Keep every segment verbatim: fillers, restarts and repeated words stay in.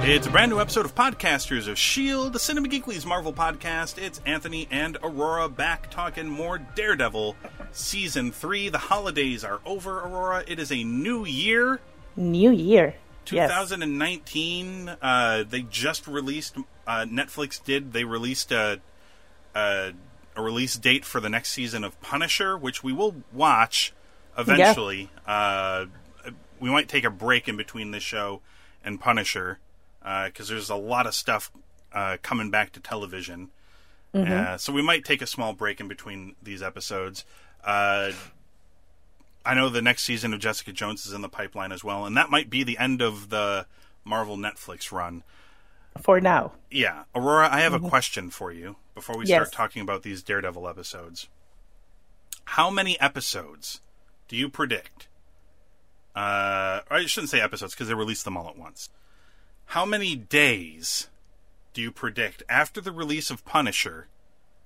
It's a brand new episode of Podcasters of S H I E L D, the Cinema Geekly's Marvel podcast. It's Anthony and Aurora back talking more Daredevil. Season three, the holidays are over, Aurora. It is a new year. New year, twenty nineteen. Yes. Uh, they just released, uh, Netflix did, they released a, a, a release date for the next season of Punisher, which we will watch eventually. Yeah. Uh, we might take a break in between this show and Punisher, because uh, there's a lot of stuff uh, coming back to television. Mm-hmm. Uh, so we might take a small break in between these episodes. Uh, I know the next season of Jessica Jones is in the pipeline as well, and that might be the end of the Marvel Netflix run. For now. Yeah. Aurora, I have mm-hmm. a question for you before we yes. start talking about these Daredevil episodes. How many episodes do you predict? Uh, I shouldn't say episodes, because they released them all at once. How many days do you predict after the release of Punisher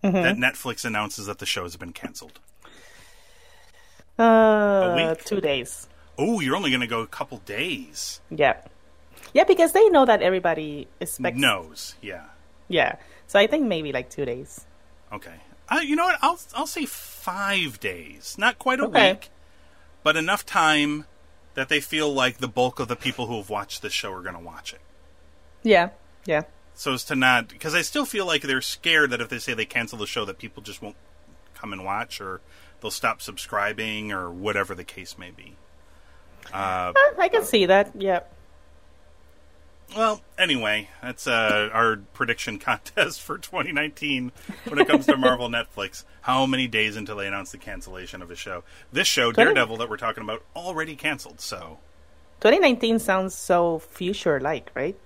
mm-hmm. that Netflix announces that the show has been canceled? Uh, a week? Two days. Oh, you're only going to go a couple days. Yeah. Yeah, because they know that everybody expects... Knows, yeah. Yeah. So I think maybe like two days. Okay. Uh, you know what? I'll I'll say five days. Not quite a okay. week, but enough time that they feel like the bulk of the people who have watched this show are going to watch it. Yeah, yeah. So as to not... Because I still feel like they're scared that if they say they cancel the show that people just won't come and watch, or they'll stop subscribing, or whatever the case may be. Uh, I can see that, yeah. Well, anyway, that's uh, our prediction contest for twenty nineteen when it comes to Marvel Netflix. How many days until they announce the cancellation of a show? This show, Daredevil, that we're talking about, already canceled, so... twenty nineteen sounds so future-like, right?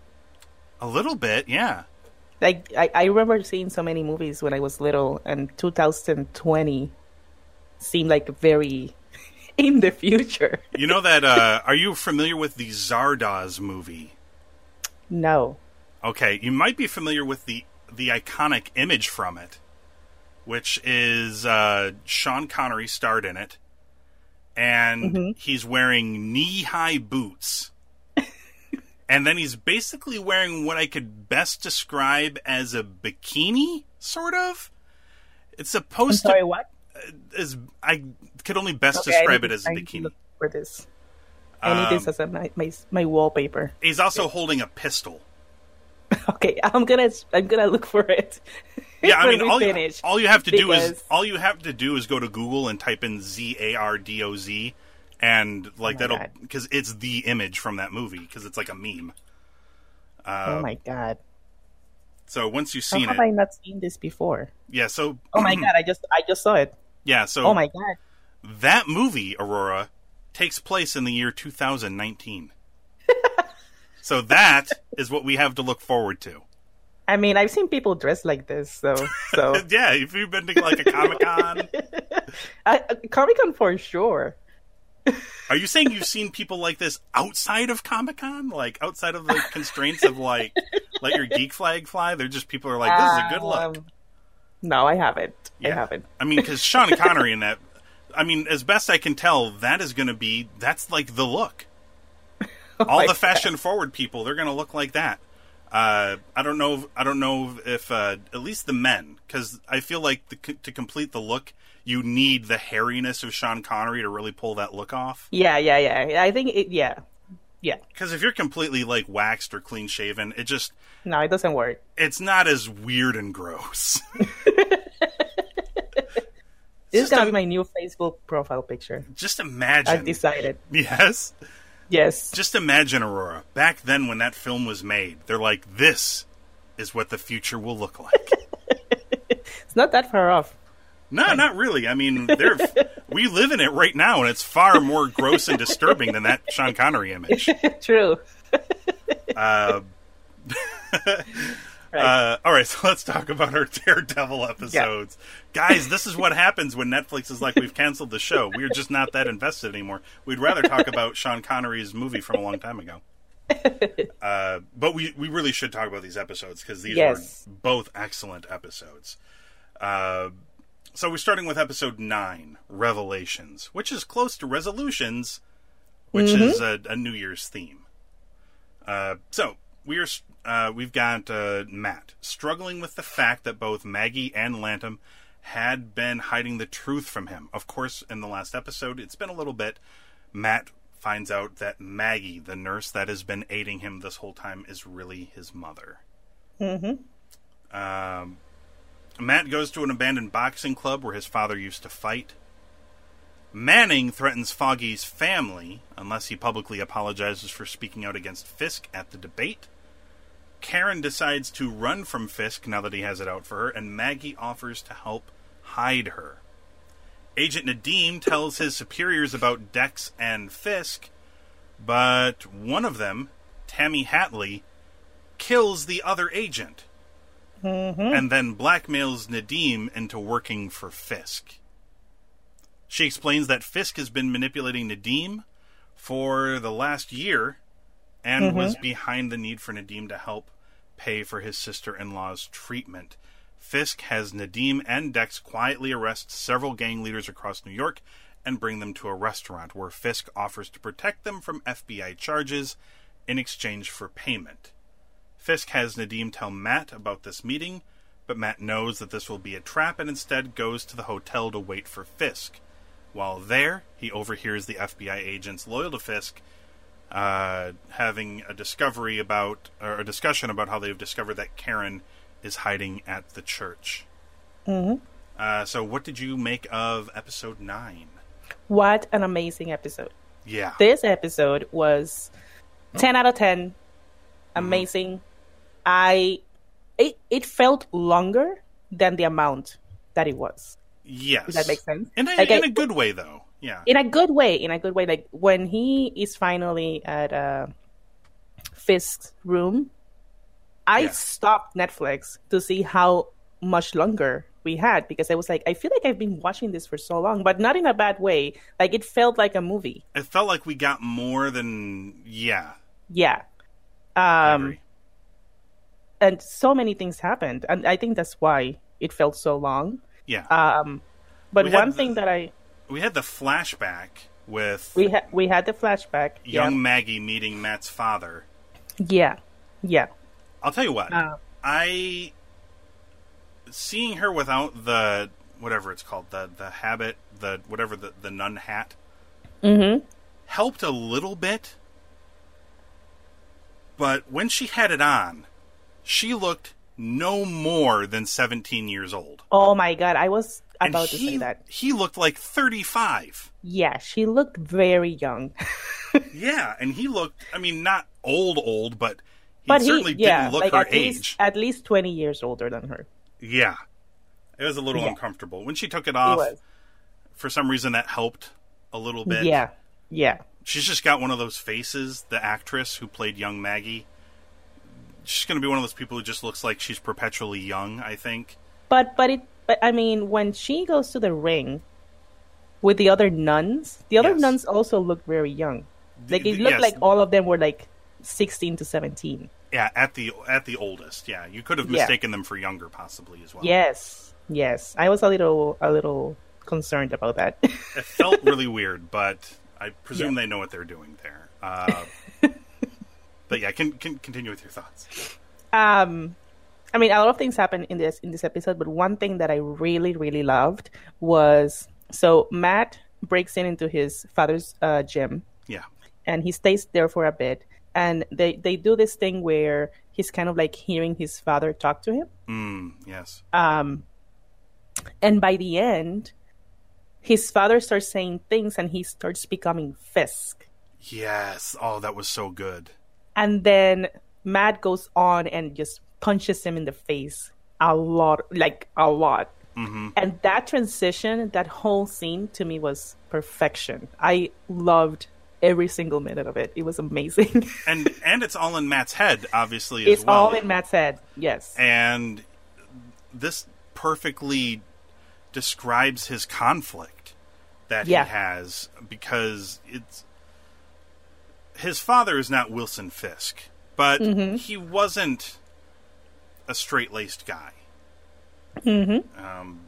A little bit, yeah. Like, I, I remember seeing so many movies when I was little, and two thousand twenty seemed like very in the future. You know that, uh, are you familiar with the Zardoz movie? No. Okay, you might be familiar with the, the iconic image from it, which is uh, Sean Connery starred in it, and mm-hmm. he's wearing knee-high boots. And then he's basically wearing what I could best describe as a bikini, sort of. It's supposed I'm sorry, to... what? As, I could only best okay, describe it as a bikini. I need to look for this. I need um, this as a, my, my my wallpaper. He's also yeah. holding a pistol. Okay, I'm gonna I'm gonna look for it. Yeah, I mean, all you, all you have to because... do is all you have to do is go to Google and type in Z A R D O Z, and like oh that'll because it's the image from that movie because it's like a meme. Uh, oh my god! So once you've seen How have it, have I not seen this before? Yeah. So oh my god, I just I just saw it. Yeah. So oh my god, that movie, Aurora, takes place in the year two thousand nineteen. So that is what we have to look forward to. I mean, I've seen people dressed like this, so... so. Yeah, if you've been to, like, a Comic-Con... I, a Comic-Con for sure. Are you saying you've seen people like this outside of Comic-Con? Like, outside of the constraints of, like, let your geek flag fly? They're just people are like, this is a good look. Um, no, I haven't. Yeah. I haven't. I mean, because Sean Connery in that... I mean, as best I can tell, that is going to be, that's like the look. Oh All the fashion-forward people, they're going to look like that. Uh, I don't know, I don't know if, uh, at least the men, because I feel like the, to complete the look, you need the hairiness of Sean Connery to really pull that look off. Yeah, yeah, yeah. I think, it, yeah. Yeah. Because if you're completely, like, waxed or clean-shaven, it just... No, it doesn't work. It's not as weird and gross. This is going to be my new Facebook profile picture. Just imagine. I've decided. Yes? Yes. Just imagine, Aurora. Back then when that film was made, they're like, this is what the future will look like. It's not that far off. No, like, not really. I mean, they're, we live in it right now, and it's far more gross and disturbing than that Sean Connery image. True. Uh, right. Uh, all right, so let's talk about our Daredevil episodes. Yeah. Guys, this is what happens when Netflix is like, we've canceled the show. We're just not that invested anymore. We'd rather talk about Sean Connery's movie from a long time ago. Uh, but we, we really should talk about these episodes, because these yes. were both excellent episodes. Uh So we're starting with episode nine, Revelations, which is close to Resolutions, which mm-hmm. is a, a New Year's theme. Uh, so we're uh, we've got uh, Matt struggling with the fact that both Maggie and Lantham had been hiding the truth from him. Of course, in the last episode, it's been a little bit. Matt finds out that Maggie, the nurse that has been aiding him this whole time, is really his mother. Mm-hmm. Um. Matt goes to an abandoned boxing club where his father used to fight. Manning threatens Foggy's family unless he publicly apologizes for speaking out against Fisk at the debate. Karen decides to run from Fisk now that he has it out for her, and Maggie offers to help hide her. Agent Nadim tells his superiors about Dex and Fisk, but one of them, Tammy Hatley, kills the other agent. Mm-hmm. And then blackmails Nadim into working for Fisk. She explains that Fisk has been manipulating Nadim for the last year and mm-hmm. was behind the need for Nadim to help pay for his sister-in-law's treatment. Fisk has Nadim and Dex quietly arrest several gang leaders across New York and bring them to a restaurant where Fisk offers to protect them from F B I charges in exchange for payment. Fisk has Nadim tell Matt about this meeting, but Matt knows that this will be a trap and instead goes to the hotel to wait for Fisk. While there, he overhears the F B I agents loyal to Fisk uh, having a discovery about or a discussion about how they've discovered that Karen is hiding at the church. Mm-hmm. Uh, so, what did you make of episode nine? What an amazing episode! Yeah, this episode was ten out of ten. Amazing. Mm-hmm. I, it, it felt longer than the amount that it was. Yes. Does that make sense? In a, like in I, a good way, though. Yeah. In a good way. In a good way. Like, when he is finally at uh, Fisk's room, I yeah. stopped Netflix to see how much longer we had, because I was like, I feel like I've been watching this for so long, but not in a bad way. Like, it felt like a movie. It felt like we got more than, yeah. Yeah. Um, I agree. And so many things happened, and I think that's why it felt so long. Yeah. Um, but one thing that I we had the flashback with we had we had the flashback young yeah. Maggie meeting Matt's father. Yeah, yeah. I'll tell you what, uh, I seeing her without the whatever it's called the the habit the whatever the the nun hat mm-hmm. helped a little bit, but when she had it on, she looked no more than seventeen years old. Oh, my God. I was about he, to say that. He looked like thirty-five. Yeah, she looked very young. Yeah, and he looked, I mean, not old, old, but he but certainly he, yeah, didn't look like her at age. Least, at least twenty years older than her. Yeah. It was a little yeah. uncomfortable. When she took it off, it for some reason that helped a little bit. Yeah, yeah. She's just got one of those faces, the actress who played young Maggie. She's going to be one of those people who just looks like she's perpetually young, I think. But, but, it, but I mean, when she goes to the ring with the other nuns, the other yes. nuns also looked very young. Like, the, the, it looked yes. like all of them were, like, sixteen to seventeen. Yeah, at the at the oldest, yeah. You could have mistaken yeah. them for younger, possibly, as well. Yes, yes. I was a little, a little concerned about that. It felt really weird, but I presume yeah. they know what they're doing there. Uh But yeah, can, can continue with your thoughts. Um, I mean, a lot of things happened in this in this episode, but one thing that I really, really loved was, so Matt breaks in into his father's uh, gym. Yeah. And he stays there for a bit. And they, they do this thing where he's kind of like hearing his father talk to him. Mm, yes. Um, and by the end, his father starts saying things and he starts becoming Fisk. Yes. Oh, that was so good. And then Matt goes on and just punches him in the face a lot, like a lot. Mm-hmm. And that transition, that whole scene to me was perfection. I loved every single minute of it. It was amazing. and and it's all in Matt's head, obviously, as well. It's all in Matt's head, yes. And this perfectly describes his conflict that yeah. he has, because it's his father is not Wilson Fisk, but mm-hmm. he wasn't a straight-laced guy. Mm-hmm. Um,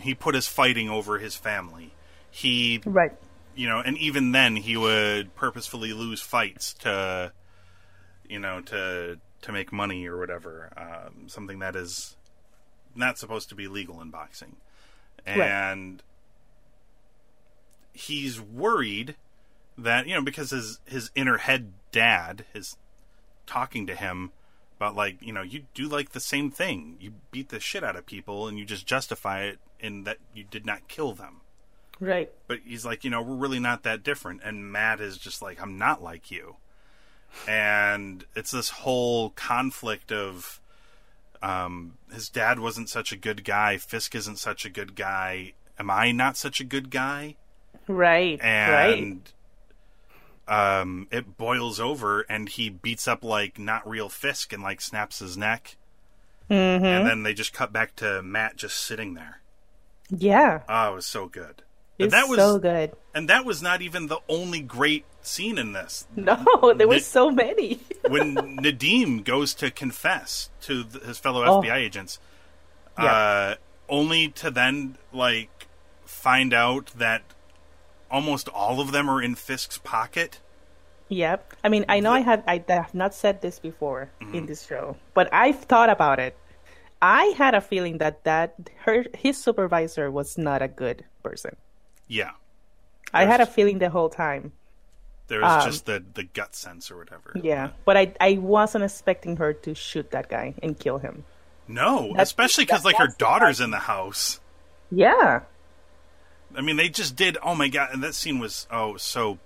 he put his fighting over his family. He, right. you know, and even then he would purposefully lose fights to, you know, to to make money or whatever. Um, something that is not supposed to be legal in boxing. And right. he's worried that, you know, because his his inner head dad is talking to him about, like, you know, you do like the same thing. You beat the shit out of people and you just justify it in that you did not kill them. Right. But he's like, you know, we're really not that different. And Matt is just like, I'm not like you. And it's this whole conflict of um, his dad wasn't such a good guy. Fisk isn't such a good guy. Am I not such a good guy? Right. And right. Um, it boils over and he beats up, like, not real Fisk and, like, snaps his neck. Mm-hmm. And then they just cut back to Matt just sitting there. Yeah. Oh, it was so good. It's that was, so good. And that was not even the only great scene in this. No, there was Na- so many. When Nadim goes to confess to th- his fellow F B I oh. agents, yeah. uh, only to then, like, find out that almost all of them are in Fisk's pocket. Yep. I mean, I know the... I have I have not said this before mm-hmm. in this show, but I've thought about it. I had a feeling that, that her his supervisor was not a good person. Yeah. There's, I had a feeling the whole time. There was um, just the, the gut sense or whatever. Yeah. But I I wasn't expecting her to shoot that guy and kill him. No, that's, especially because, like, her daughter's in the house. Yeah. I mean, they just did, oh my god, and that scene was, oh, so,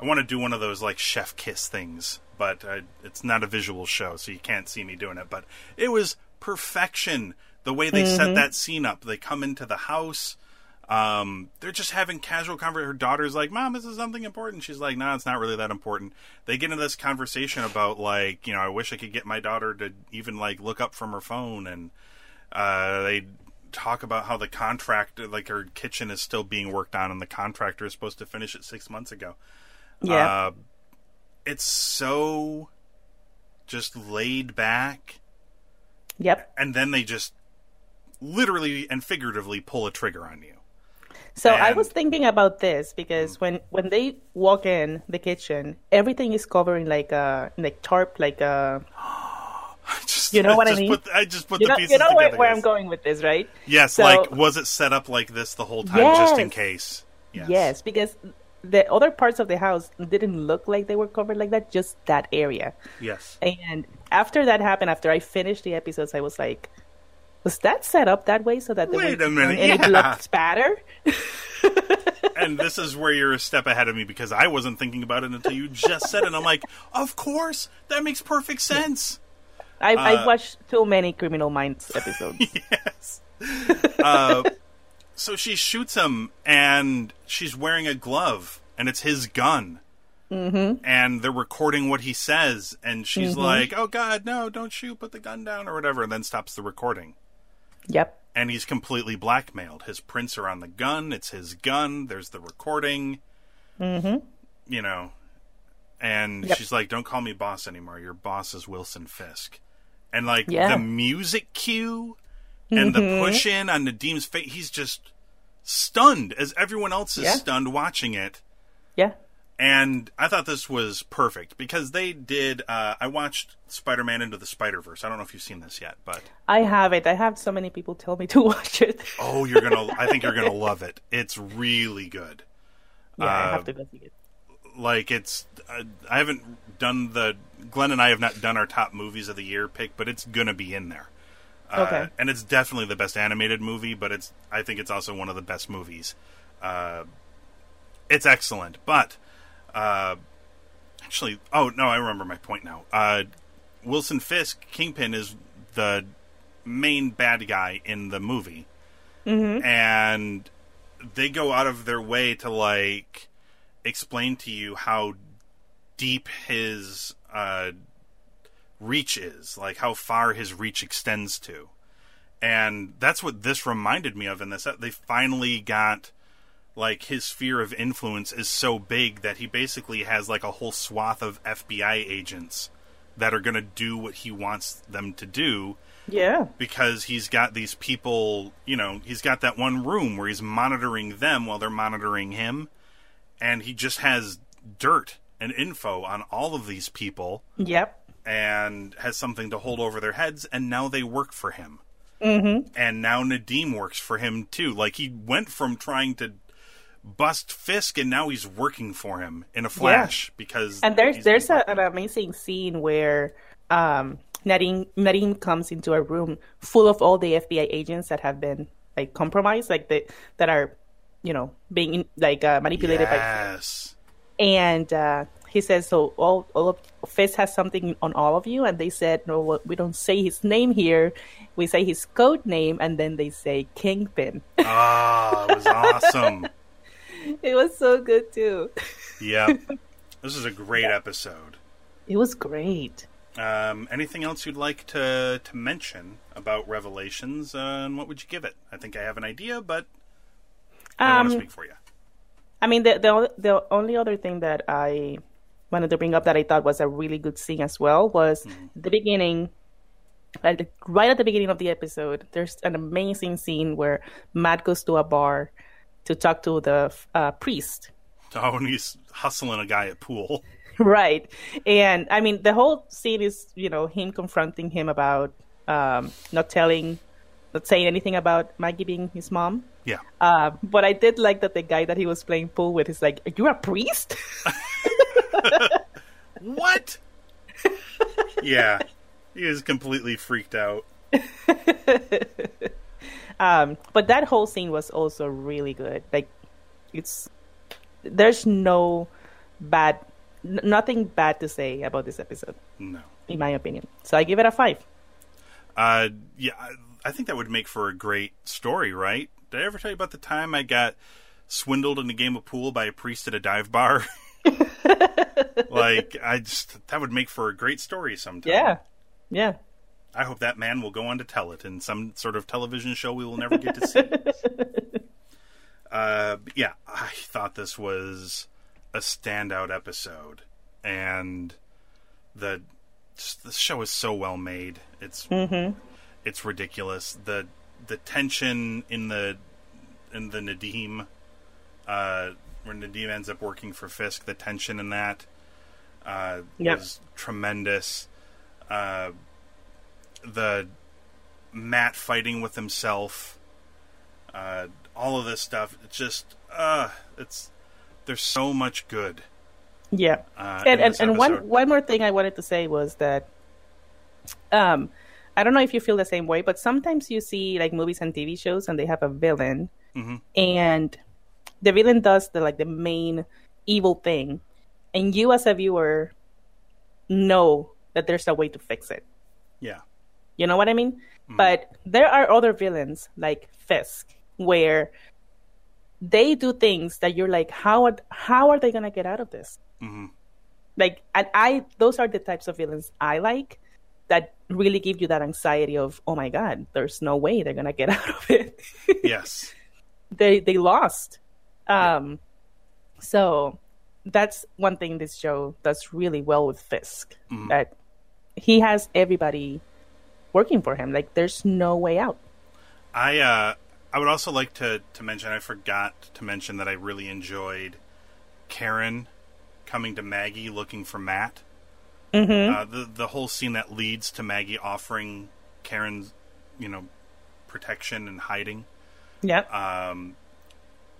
I want to do one of those, like, chef kiss things, but I, it's not a visual show, so you can't see me doing it, but it was perfection, the way they mm-hmm. set that scene up. They come into the house, um, they're just having casual conversation, her daughter's like, Mom, this is something important, she's like, no, it's not really that important. They get into this conversation about, like, you know, I wish I could get my daughter to even, like, look up from her phone, and uh, they... talk about how the contract, like, her kitchen is still being worked on and the contractor is supposed to finish it six months ago. Yeah. Uh, it's so just laid back. Yep. And then they just literally and figuratively pull a trigger on you. So and... I was thinking about this because mm-hmm. when, when they walk in the kitchen, everything is covering like a, like tarp, like a... Just, you know I what I mean? Put, I just put you the know, pieces together. You know where, together, where yes. I'm going with this, right? Yes, so, like, was it set up like this the whole time, yes. just in case? Yes. Yes, because the other parts of the house didn't look like they were covered like that, just that area. Yes. And after that happened, after I finished the episodes, I was like, was that set up that way so that there Wait a minute, yeah. it looked badder? And this is where you're a step ahead of me, because I wasn't thinking about it until you just said it. And I'm like, of course, that makes perfect sense. I I've, uh, I've watched too many Criminal Minds episodes. Yes. uh, so she shoots him, and she's wearing a glove, and it's his gun. Mm-hmm. And they're recording what he says, and she's mm-hmm. like, oh, God, no, don't shoot, put the gun down, or whatever, and then stops the recording. Yep. And he's completely blackmailed. His prints are on the gun. It's his gun. There's the recording. Mm-hmm. You know. And yep. she's like, don't call me boss anymore. Your boss is Wilson Fisk. And, like, yeah. the music cue and mm-hmm. the push in on Nadim's face, he's just stunned, as everyone else is yeah. stunned watching it. Yeah. And I thought this was perfect because they did. Uh, I watched Spider-Man Into the Spider-Verse. I don't know if you've seen this yet, but I have it. I have so many people tell me to watch it. Oh, you're gonna. I think you're gonna love it. It's really good. Yeah, uh, I have to go see it. Like, it's, uh, I haven't done the, Glenn and I have not done our top movies of the year pick, but it's going to be in there. Okay. Uh, and it's definitely the best animated movie, but it's I think it's also one of the best movies. Uh, it's excellent, but uh, actually, oh no, I remember my point now. Uh, Wilson Fisk, Kingpin, is the main bad guy in the movie, mm-hmm. and they go out of their way to like explain to you how deep his uh, reach is, like how far his reach extends to. And that's what this reminded me of in this. They finally got, like, his sphere of influence is so big that he basically has, like, a whole swath of F B I agents that are going to do what he wants them to do. Yeah. Because he's got these people, you know, he's got that one room where he's monitoring them while they're monitoring him. And he just has dirt and info on all of these people. Yep. And has something to hold over their heads, and now they work for him. Mm-hmm. And now Nadim works for him, too. Like, he went from trying to bust Fisk, and now he's working for him in a flash. Yeah. Because and there's there's a, an amazing scene where um, Nadim, Nadim comes into a room full of all the F B I agents that have been, like, compromised, like, the, that are, you know, being, like, uh, manipulated yes. by... Yes. And... Uh, He says, so all, all of Fisk has something on all of you. And they said, no, we don't say his name here. We say his code name. And then they say Kingpin. Ah, oh, it was awesome. It was so good, too. Yeah. This is a great yeah. episode. It was great. Um, anything else you'd like to, to mention about Revelations? Uh, and what would you give it? I think I have an idea, but I don't um, want to speak for you. I mean, the, the, the only other thing that I... wanted to bring up that I thought was a really good scene as well was mm-hmm. the beginning, like, right at the beginning of the episode, there's an amazing scene where Matt goes to a bar to talk to the uh, priest. Oh, and he's hustling a guy at pool. Right. And, I mean, the whole scene is, you know, him confronting him about um, not telling, not saying anything about Maggie being his mom. Yeah. Uh, but I did like that the guy that he was playing pool with is like, you're a priest? What? Yeah, he is completely freaked out. um, but that whole scene was also really good. Like, it's there's no bad, n- nothing bad to say about this episode. No, in my opinion. So I give it a five. Uh, yeah, I, I think that would make for a great story, right? Did I ever tell you about the time I got swindled in a game of pool by a priest at a dive bar? Like, I just, that would make for a great story sometime. Yeah. Yeah. I hope that man will go on to tell it in some sort of television show we will never get to see. uh, yeah, I thought this was a standout episode. And the, the show is so well made. It's mm-hmm. it's ridiculous. The the tension in the in the Nadim uh when Nadim ends up working for Fisk, the tension in that uh, yep. was tremendous. Uh, the Matt fighting with himself, uh, all of this stuff. It's just, uh, it's there's so much good. Yeah, uh, and and, and one one more thing I wanted to say was that, um, I don't know if you feel the same way, but sometimes you see like movies and T V shows and they have a villain, mm-hmm. and the villain does the like the main evil thing, and you as a viewer know that there's a way to fix it. Yeah. You know what I mean? Mm-hmm. But there are other villains like Fisk where they do things that you're like, how are, how are they going to get out of this? Mm-hmm. Like, and I, those are the types of villains I like that really give you that anxiety of, oh my God, there's no way they're going to get out of it. Yes. They, they lost. Um, so that's one thing this show does really well with Fisk, mm-hmm. that he has everybody working for him. Like, there's no way out. I, uh, I would also like to, to mention, I forgot to mention that I really enjoyed Karen coming to Maggie looking for Matt. Mm-hmm. Uh, the, the whole scene that leads to Maggie offering Karen's, you know, protection and hiding. Yep. Um,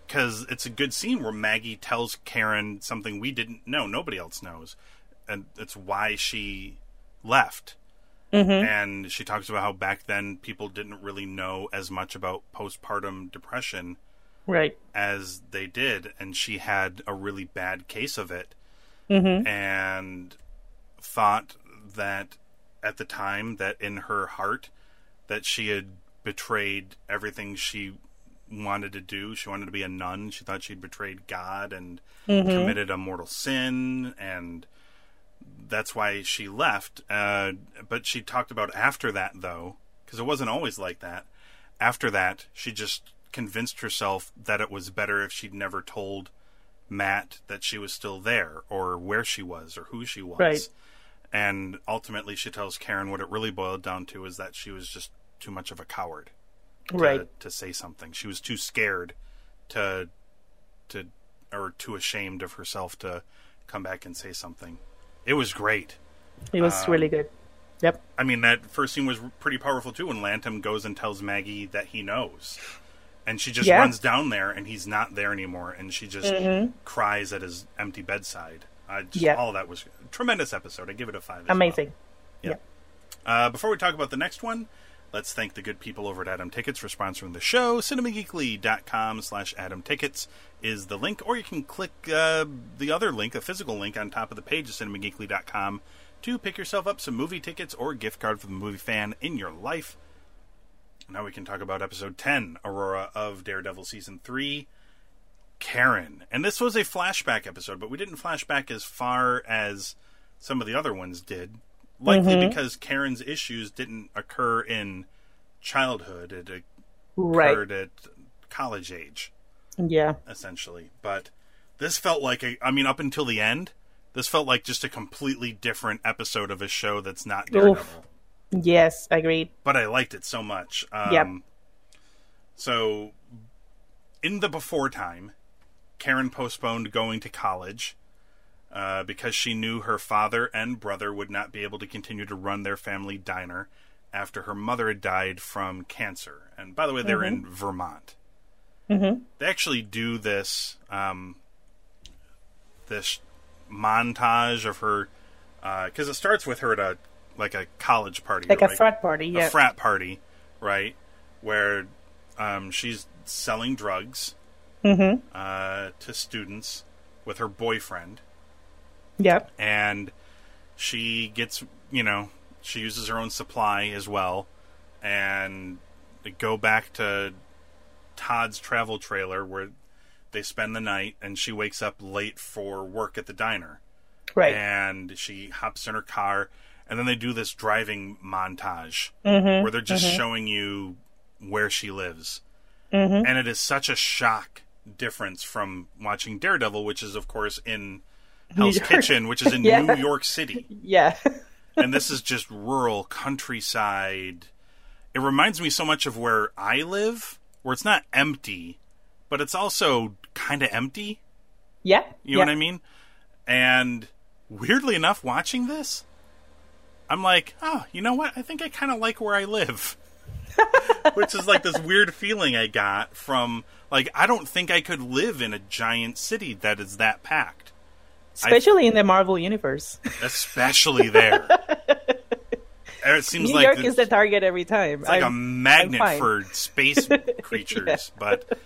because it's a good scene where Maggie tells Karen something we didn't know. Nobody else knows. And it's why she left. Mm-hmm. And she talks about how back then people didn't really know as much about postpartum depression right. as they did. And she had a really bad case of it mm-hmm. and thought that at the time that in her heart that she had betrayed everything she wanted to do. She wanted to be a nun. She thought she'd betrayed God and mm-hmm. committed a mortal sin and... That's why she left. Uh, but she talked about after that, though, because it wasn't always like that. After that, she just convinced herself that it was better if she'd never told Matt that she was still there or where she was or who she was. Right. And ultimately, she tells Karen what it really boiled down to is that she was just too much of a coward to, right. to say something. She was too scared to, to, or too ashamed of herself to come back and say something. It was great. It was um, really good. Yep. I mean, that first scene was pretty powerful, too, when Lantham goes and tells Maggie that he knows. And she just yeah. runs down there, and he's not there anymore. And she just mm-hmm. cries at his empty bedside. Uh, just yep. All that was a tremendous episode. I give it a five. Amazing. Well. Yeah. Yep. Uh, before we talk about the next one, let's thank the good people over at Adam Tickets for sponsoring the show. cinemageekly.com slash Adam Tickets is the link, or you can click uh, the other link, a physical link on top of the page of cinemageekly dot com to pick yourself up some movie tickets or gift card for the movie fan in your life. Now we can talk about episode ten, Aurora of Daredevil season three, Karen. And this was a flashback episode, but we didn't flashback as far as some of the other ones did. Likely mm-hmm. because Karen's issues didn't occur in childhood. It occurred right. at college age. Yeah. Essentially. But this felt like, a, I mean, up until the end, this felt like just a completely different episode of a show that's not Daredevil. Oof. Yes, agreed. But I liked it so much. Um, yep. So, in the before time, Karen postponed going to college. Uh, because she knew her father and brother would not be able to continue to run their family diner after her mother had died from cancer. And by the way, they're mm-hmm. in Vermont. Mm-hmm. They actually do this um, this montage of her, because uh, it starts with her at a, like a college party. Like right? a frat party, yeah. A frat party, right, where um, she's selling drugs mm-hmm. uh, to students with her boyfriend. Yep. And she gets, you know, she uses her own supply as well. And they go back to Todd's travel trailer where they spend the night and she wakes up late for work at the diner. Right. And she hops in her car and then they do this driving montage mm-hmm. where they're just mm-hmm. showing you where she lives. Mm-hmm. And it is such a shock difference from watching Daredevil, which is, of course, in... Hell's Kitchen, which is in yeah. New York City. Yeah. And this is just rural countryside. It reminds me so much of where I live, where it's not empty, but it's also kind of empty. Yeah. You know yeah. what I mean? And weirdly enough, watching this, I'm like, oh, you know what? I think I kind of like where I live. Which is like this weird feeling I got from, like, I don't think I could live in a giant city that is that packed. Especially I, in the Marvel universe. Especially there. It seems New like York the, is the target every time. It's like I'm, a magnet for space creatures. Yeah. But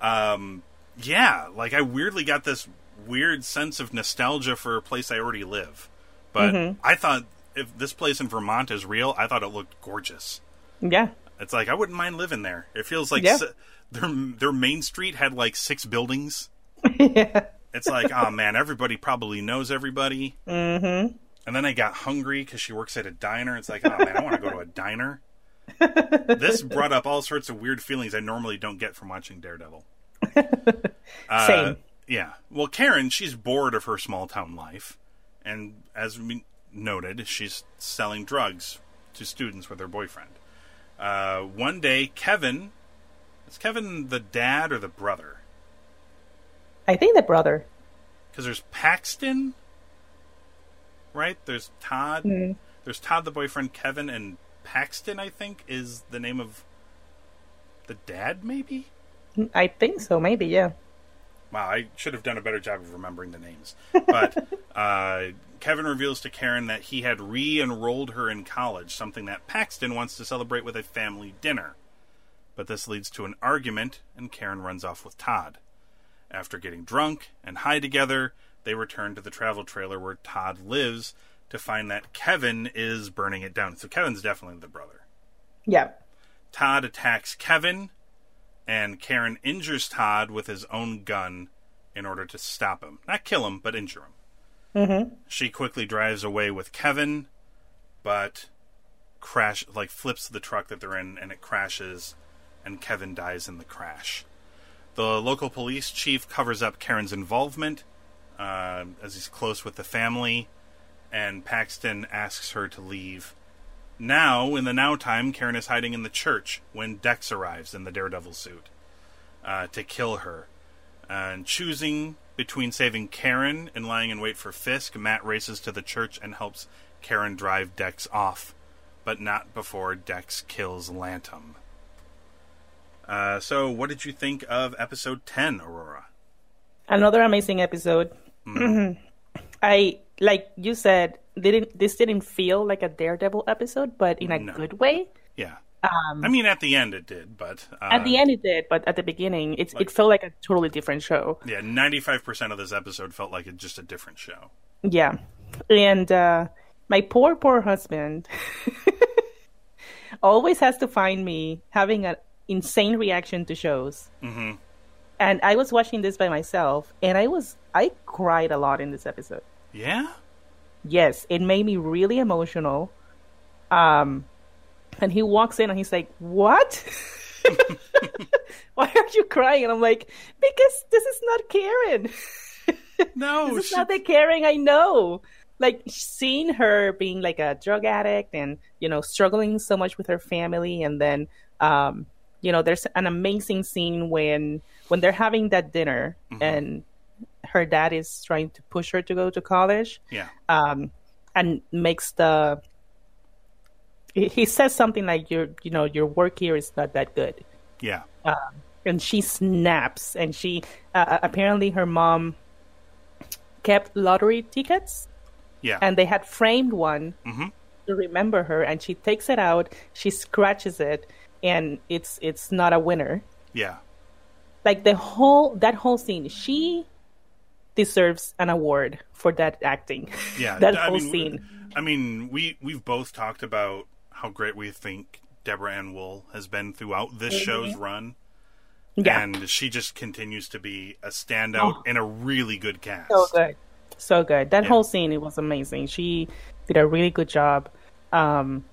um, yeah, like I weirdly got this weird sense of nostalgia for a place I already live. But mm-hmm. I thought if this place in Vermont is real, I thought it looked gorgeous. Yeah. It's like I wouldn't mind living there. It feels like yeah. s- their their main street had like six buildings. Yeah. It's like, oh, man, everybody probably knows everybody. Mm-hmm. And then I got hungry because she works at a diner. It's like, oh, man, I want to go to a diner. This brought up all sorts of weird feelings I normally don't get from watching Daredevil. Same. Uh, yeah. Well, Karen, she's bored of her small-town life. And as we noted, she's selling drugs to students with her boyfriend. Uh, one day, Kevin... Is Kevin the dad or the brother? I think the brother. Because there's Paxton, right? There's Todd. Mm. There's Todd, the boyfriend, Kevin, and Paxton, I think, is the name of the dad, maybe? I think so, maybe, yeah. Wow, I should have done a better job of remembering the names. But uh, Kevin reveals to Karen that he had re-enrolled her in college, something that Paxton wants to celebrate with a family dinner. But this leads to an argument, and Karen runs off with Todd. After getting drunk and high together, they return to the travel trailer where Todd lives to find that Kevin is burning it down. So Kevin's definitely the brother. Yeah. Todd attacks Kevin, and Karen injures Todd with his own gun in order to stop him. Not kill him, but injure him. Mm-hmm. She quickly drives away with Kevin, but crash like flips the truck that they're in, and it crashes, and Kevin dies in the crash. The local police chief covers up Karen's involvement, uh, as he's close with the family, and Paxton asks her to leave. Now, in the now time, Karen is hiding in the church when Dex arrives in the Daredevil suit uh, to kill her. Uh, and choosing between saving Karen and lying in wait for Fisk, Matt races to the church and helps Karen drive Dex off, but not before Dex kills Lantum. Uh, so, what did you think of episode ten, Aurora? Another amazing episode. Mm-hmm. I, like you said, Didn't, this didn't feel like a Daredevil episode, but in a no. good way. Yeah. Um, I mean, at the end it did, but... Uh, at the end it did, but at the beginning, it's, like, it felt like a totally different show. Yeah, ninety-five percent of this episode felt like it, just a different show. Yeah. And uh, my poor, poor husband always has to find me having an insane reaction to shows. Mm-hmm. And I was watching this by myself, and I was I cried a lot in this episode. Yeah? Yes, it made me really emotional. Um, and he walks in and he's like, "What? Why are you crying?" And I'm like, "Because this is not Karen. No, this is she... not the Karen I know." Like, seeing her being like a drug addict and, you know, struggling so much with her family, and then um, you know, there's an amazing scene when when they're having that dinner, mm-hmm. and her dad is trying to push her to go to college. Yeah. Um, and makes the... He says something like, "Your, you know, your work here is not that good." Yeah. Um, and she snaps. And she... Uh, apparently her mom kept lottery tickets. Yeah. And they had framed one, mm-hmm. to remember her. And she takes it out. She scratches it. And it's it's not a winner. Yeah. Like, the whole... That whole scene. She... deserves an award for that acting. Yeah, that I whole mean, scene. I mean, we we've both talked about how great we think Deborah Ann Woll has been throughout this mm-hmm. show's run. Yeah, and she just continues to be a standout oh. in a really good cast. So good, so good. That yeah. whole scene, it was amazing. She did a really good job. Um,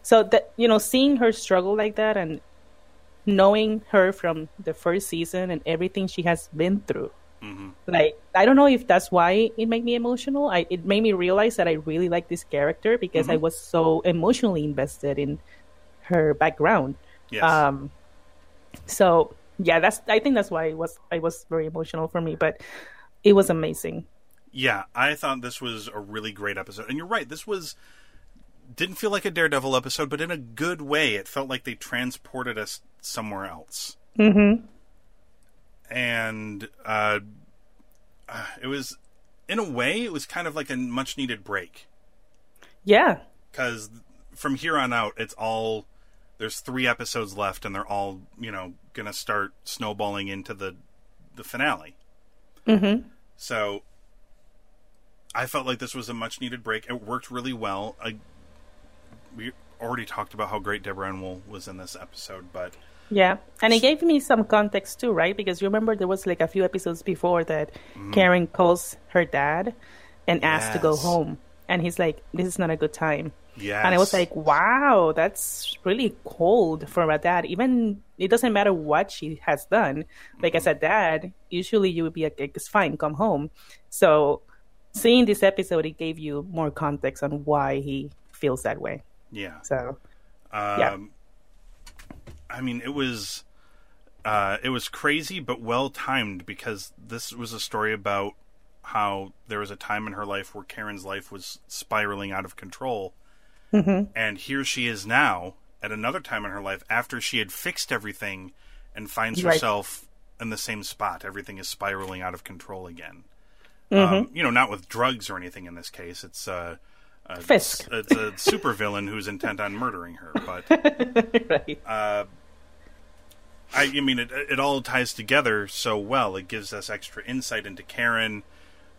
so that, you know, seeing her struggle like that and knowing her from the first season and everything she has been through. Mm-hmm. Like, I don't know if that's why it made me emotional. I, it made me realize that I really like this character because mm-hmm. I was so emotionally invested in her background. Yes. Um, so yeah, that's. I think that's why it was. I was very emotional for me, but it was amazing. Yeah, I thought this was a really great episode, and you're right. This was didn't feel like a Daredevil episode, but in a good way. It felt like they transported us somewhere else. Mm-hmm. And uh, it was, in a way, it was kind of like a much-needed break. Yeah. Because from here on out, it's all, there's three episodes left, and they're all, you know, going to start snowballing into the, the finale. Mm-hmm. So I felt like this was a much-needed break. It worked really well. I, we already talked about how great Deborah Ann Woll was in this episode, but... Yeah, and it gave me some context too, right? Because you remember there was like a few episodes before that mm. Karen calls her dad and asks yes. to go home. And he's like, "This is not a good time." Yes. And I was like, wow, that's really cold for a dad. Even, it doesn't matter what she has done. Like, mm. as a dad, usually you would be like, "It's fine, come home." So seeing this episode, it gave you more context on why he feels that way. Yeah. So, um, yeah. I mean, it was uh, it was crazy, but well timed, because this was a story about how there was a time in her life where Karen's life was spiraling out of control, mm-hmm. and here she is now at another time in her life after she had fixed everything and finds right. herself in the same spot. Everything is spiraling out of control again. Mm-hmm. Um, you know, not with drugs or anything in this case. It's uh, a, Fisk. It's, it's a supervillain who's intent on murdering her. But right. uh, I, I mean, it, it all ties together so well. It gives us extra insight into Karen.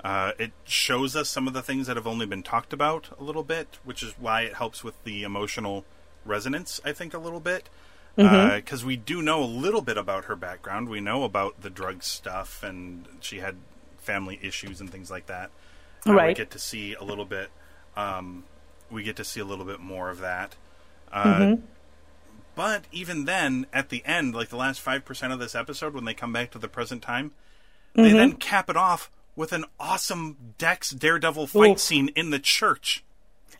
Uh, it shows us some of the things that have only been talked about a little bit, which is why it helps with the emotional resonance, I think, a little bit. Because mm-hmm. uh, we do know a little bit about her background. We know about the drug stuff, and she had family issues and things like that. Uh, right. We get to see a little bit. Um, we get to see a little bit more of that. Uh, mm-hmm. But even then, at the end, like the last five percent of this episode, when they come back to the present time, mm-hmm. they then cap it off with an awesome Dex Daredevil fight Ooh. Scene in the church.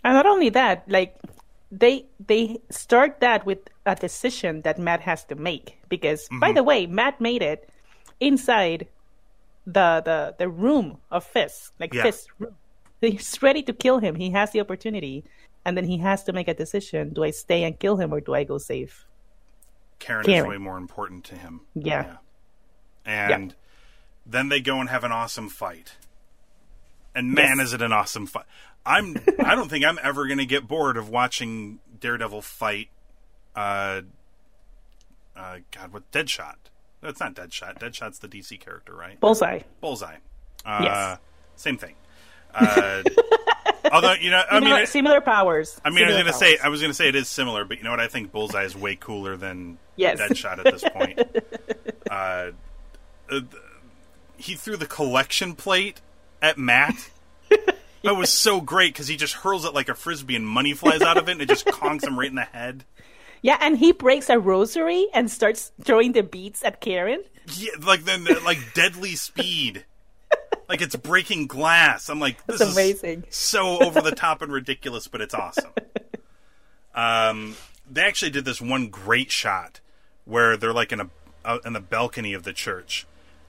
And not only that, like. They they start that with a decision that Matt has to make because, mm-hmm. by the way, Matt made it inside the the, the room of Fisk, like yeah. Fisk's room. He's ready to kill him. He has the opportunity, and then he has to make a decision: do I stay and kill him, or do I go save Karen? Karen. Is way more important to him. Yeah, yeah. and yeah. then they go and have an awesome fight. And man, yes. is it an awesome fight! I'm, I don't think I'm ever going to get bored of watching Daredevil fight, uh, uh, God, what, Deadshot. No, it's not Deadshot. Deadshot's the D C character, right? Bullseye. Bullseye. Uh, yes. Same thing. Uh, although, you know, I you mean... Know, it, similar powers. I mean, similar I was going to say, I was going to say it is similar, but you know what? I think Bullseye is way cooler than yes. Deadshot at this point. uh, uh, he threw the collection plate at Matt. That was so great because he just hurls it like a frisbee and money flies out of it and it just conks him right in the head. Yeah, and he breaks a rosary and starts throwing the beads at Karen. Yeah, like then like deadly speed, like it's breaking glass. I'm like, this That's amazing. Is so over the top and ridiculous, but it's awesome. Um, they actually did this one great shot where they're like in a uh, in the balcony of the church.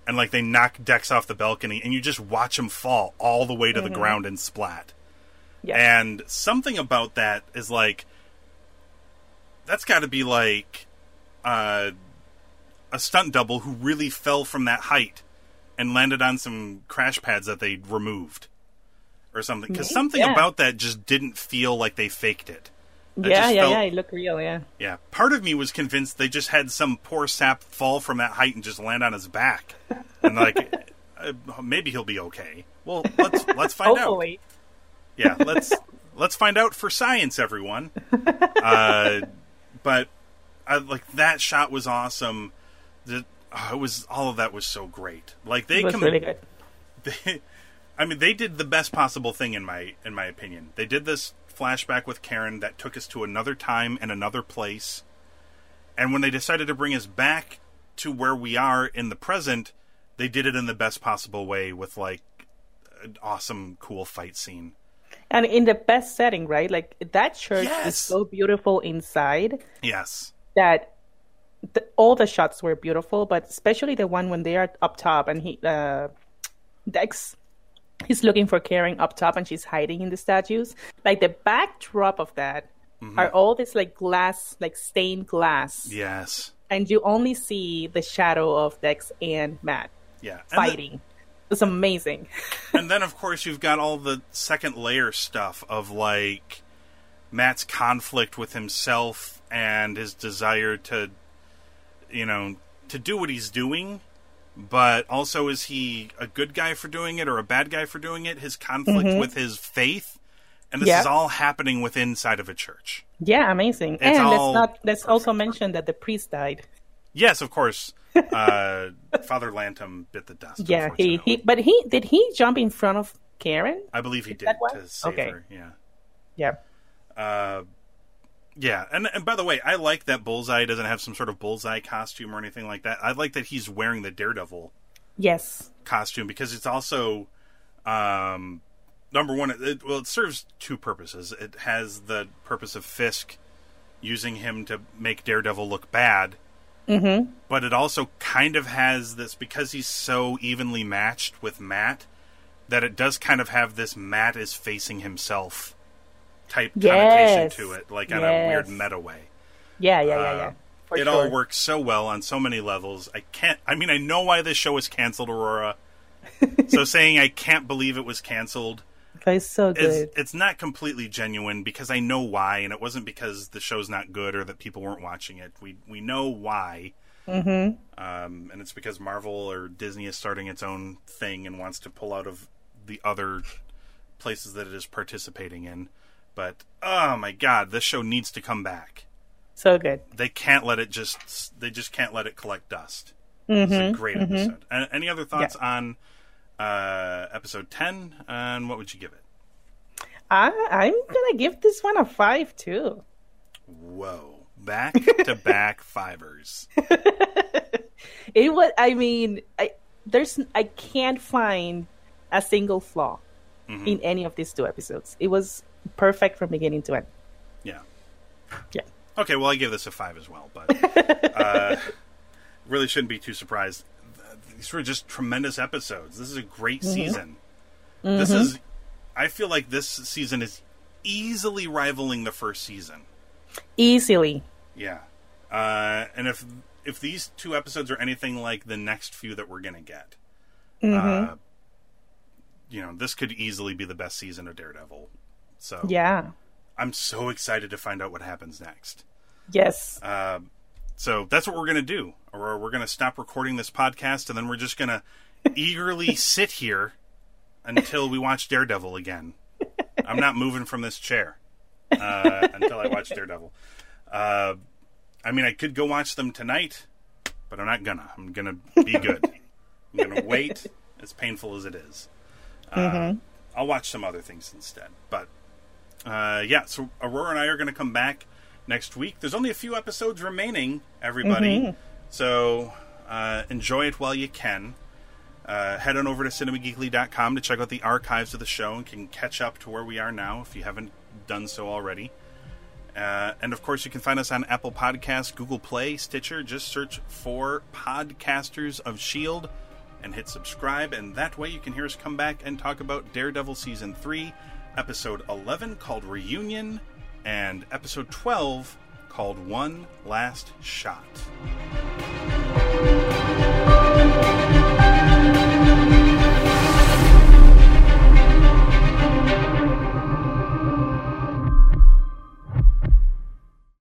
And, like, they knock Dex off the balcony, and you just watch him fall all the way to mm-hmm. the ground and splat. Yes. And something about that is, like, that's got to be, like, uh, a stunt double who really fell from that height and landed on some crash pads that they removed or something. Because something yeah. about that just didn't feel like they faked it. It yeah, yeah, felt, yeah, it looked real, yeah. Yeah, part of me was convinced they just had some poor sap fall from that height and just land on his back. And like, uh, maybe he'll be okay. Well, let's let's find Hopefully. Out. Yeah, let's let's find out for science, everyone. Uh, but I, like that shot was awesome. The, oh, it was all of that was so great. Like they it was com- really good. They, I mean, they did the best possible thing in my in my opinion. They did this flashback with Karen that took us to another time and another place, and when they decided to bring us back to where we are in the present, they did it in the best possible way with like an awesome cool fight scene and in the best setting, right? Like that church yes. is so beautiful inside yes that the, all the shots were beautiful, but especially the one when they are up top and he uh Dex he's looking for Karen up top, and she's hiding in the statues. Like, the backdrop of that mm-hmm. are all this, like, glass, like, stained glass. Yes. And you only see the shadow of Dex and Matt yeah. and fighting. The... It's amazing. And then, of course, you've got all the second layer stuff of, like, Matt's conflict with himself and his desire to, you know, to do what he's doing. But also, is he a good guy for doing it or a bad guy for doing it? His conflict mm-hmm. with his faith. And this yep. is all happening within side of a church. Yeah, amazing. It's and let's, not, let's also mention that the priest died. Yes, of course. Uh, Father Lantum bit the dust. Yeah, he, he. But he did he jump in front of Karen? I believe he is did to save okay. her. Yeah. Yeah. Uh, yeah, and and by the way, I like that Bullseye doesn't have some sort of Bullseye costume or anything like that. I like that he's wearing the Daredevil yes. costume because it's also, um, number one, it, well, it serves two purposes. It has the purpose of Fisk using him to make Daredevil look bad, mm-hmm. but it also kind of has this, because he's so evenly matched with Matt, that it does kind of have this Matt is facing himself type yes. connotation to it, like on yes. a weird meta way. Yeah, yeah, yeah, yeah. For it sure. all works so well on so many levels. I can't... I mean, I know why this show was canceled, Aurora. So saying I can't believe it was canceled... That's so good. It's, it's not completely genuine, because I know why, and it wasn't because the show's not good or that people weren't watching it. We we know why. Mm-hmm. Um, and it's because Marvel or Disney is starting its own thing and wants to pull out of the other places that it is participating in. But, oh my God, this show needs to come back. So good. They can't let it just, they just can't let it collect dust. Mm-hmm. It's a great mm-hmm. episode. Uh, any other thoughts yeah. on uh, episode ten? And um, what would you give it? I, I'm going to give this one a five, too. Whoa. Back to back fivers. It was. I mean, I there's. I can't find a single flaw mm-hmm. in any of these two episodes. It was perfect from beginning to end. Yeah. Yeah. Okay. Well, I give this a five as well, but uh, really shouldn't be too surprised. These were just tremendous episodes. This is a great mm-hmm. season. Mm-hmm. This is. I feel like this season is easily rivaling the first season. Easily. Yeah. Uh, and if if these two episodes are anything like the next few that we're going to get, mm-hmm. uh, you know, this could easily be the best season of Daredevil. So yeah, I'm so excited to find out what happens next. Yes. Uh, so that's what we're going to do. Or we're going to stop recording this podcast, and then we're just going to eagerly sit here until we watch Daredevil again. I'm not moving from this chair. uh, until I watch Daredevil. Uh, I mean, I could go watch them tonight, but I'm not gonna. I'm gonna be good. I'm gonna wait, as painful as it is. Uh, mm-hmm. I'll watch some other things instead. But, uh, yeah, so Aurora and I are gonna come back next week. There's only a few episodes remaining, everybody. Mm-hmm. So, uh, enjoy it while you can. Uh, head on over to cinema geekly dot com to check out the archives of the show and can catch up to where we are now if you haven't done so already. Uh, and of course, you can find us on Apple Podcasts, Google Play, Stitcher. Just search for Podcasters of S H I E L D and hit subscribe, and that way you can hear us come back and talk about Daredevil Season three, Episode eleven, called Reunion, and Episode twelve, called One Last Shot.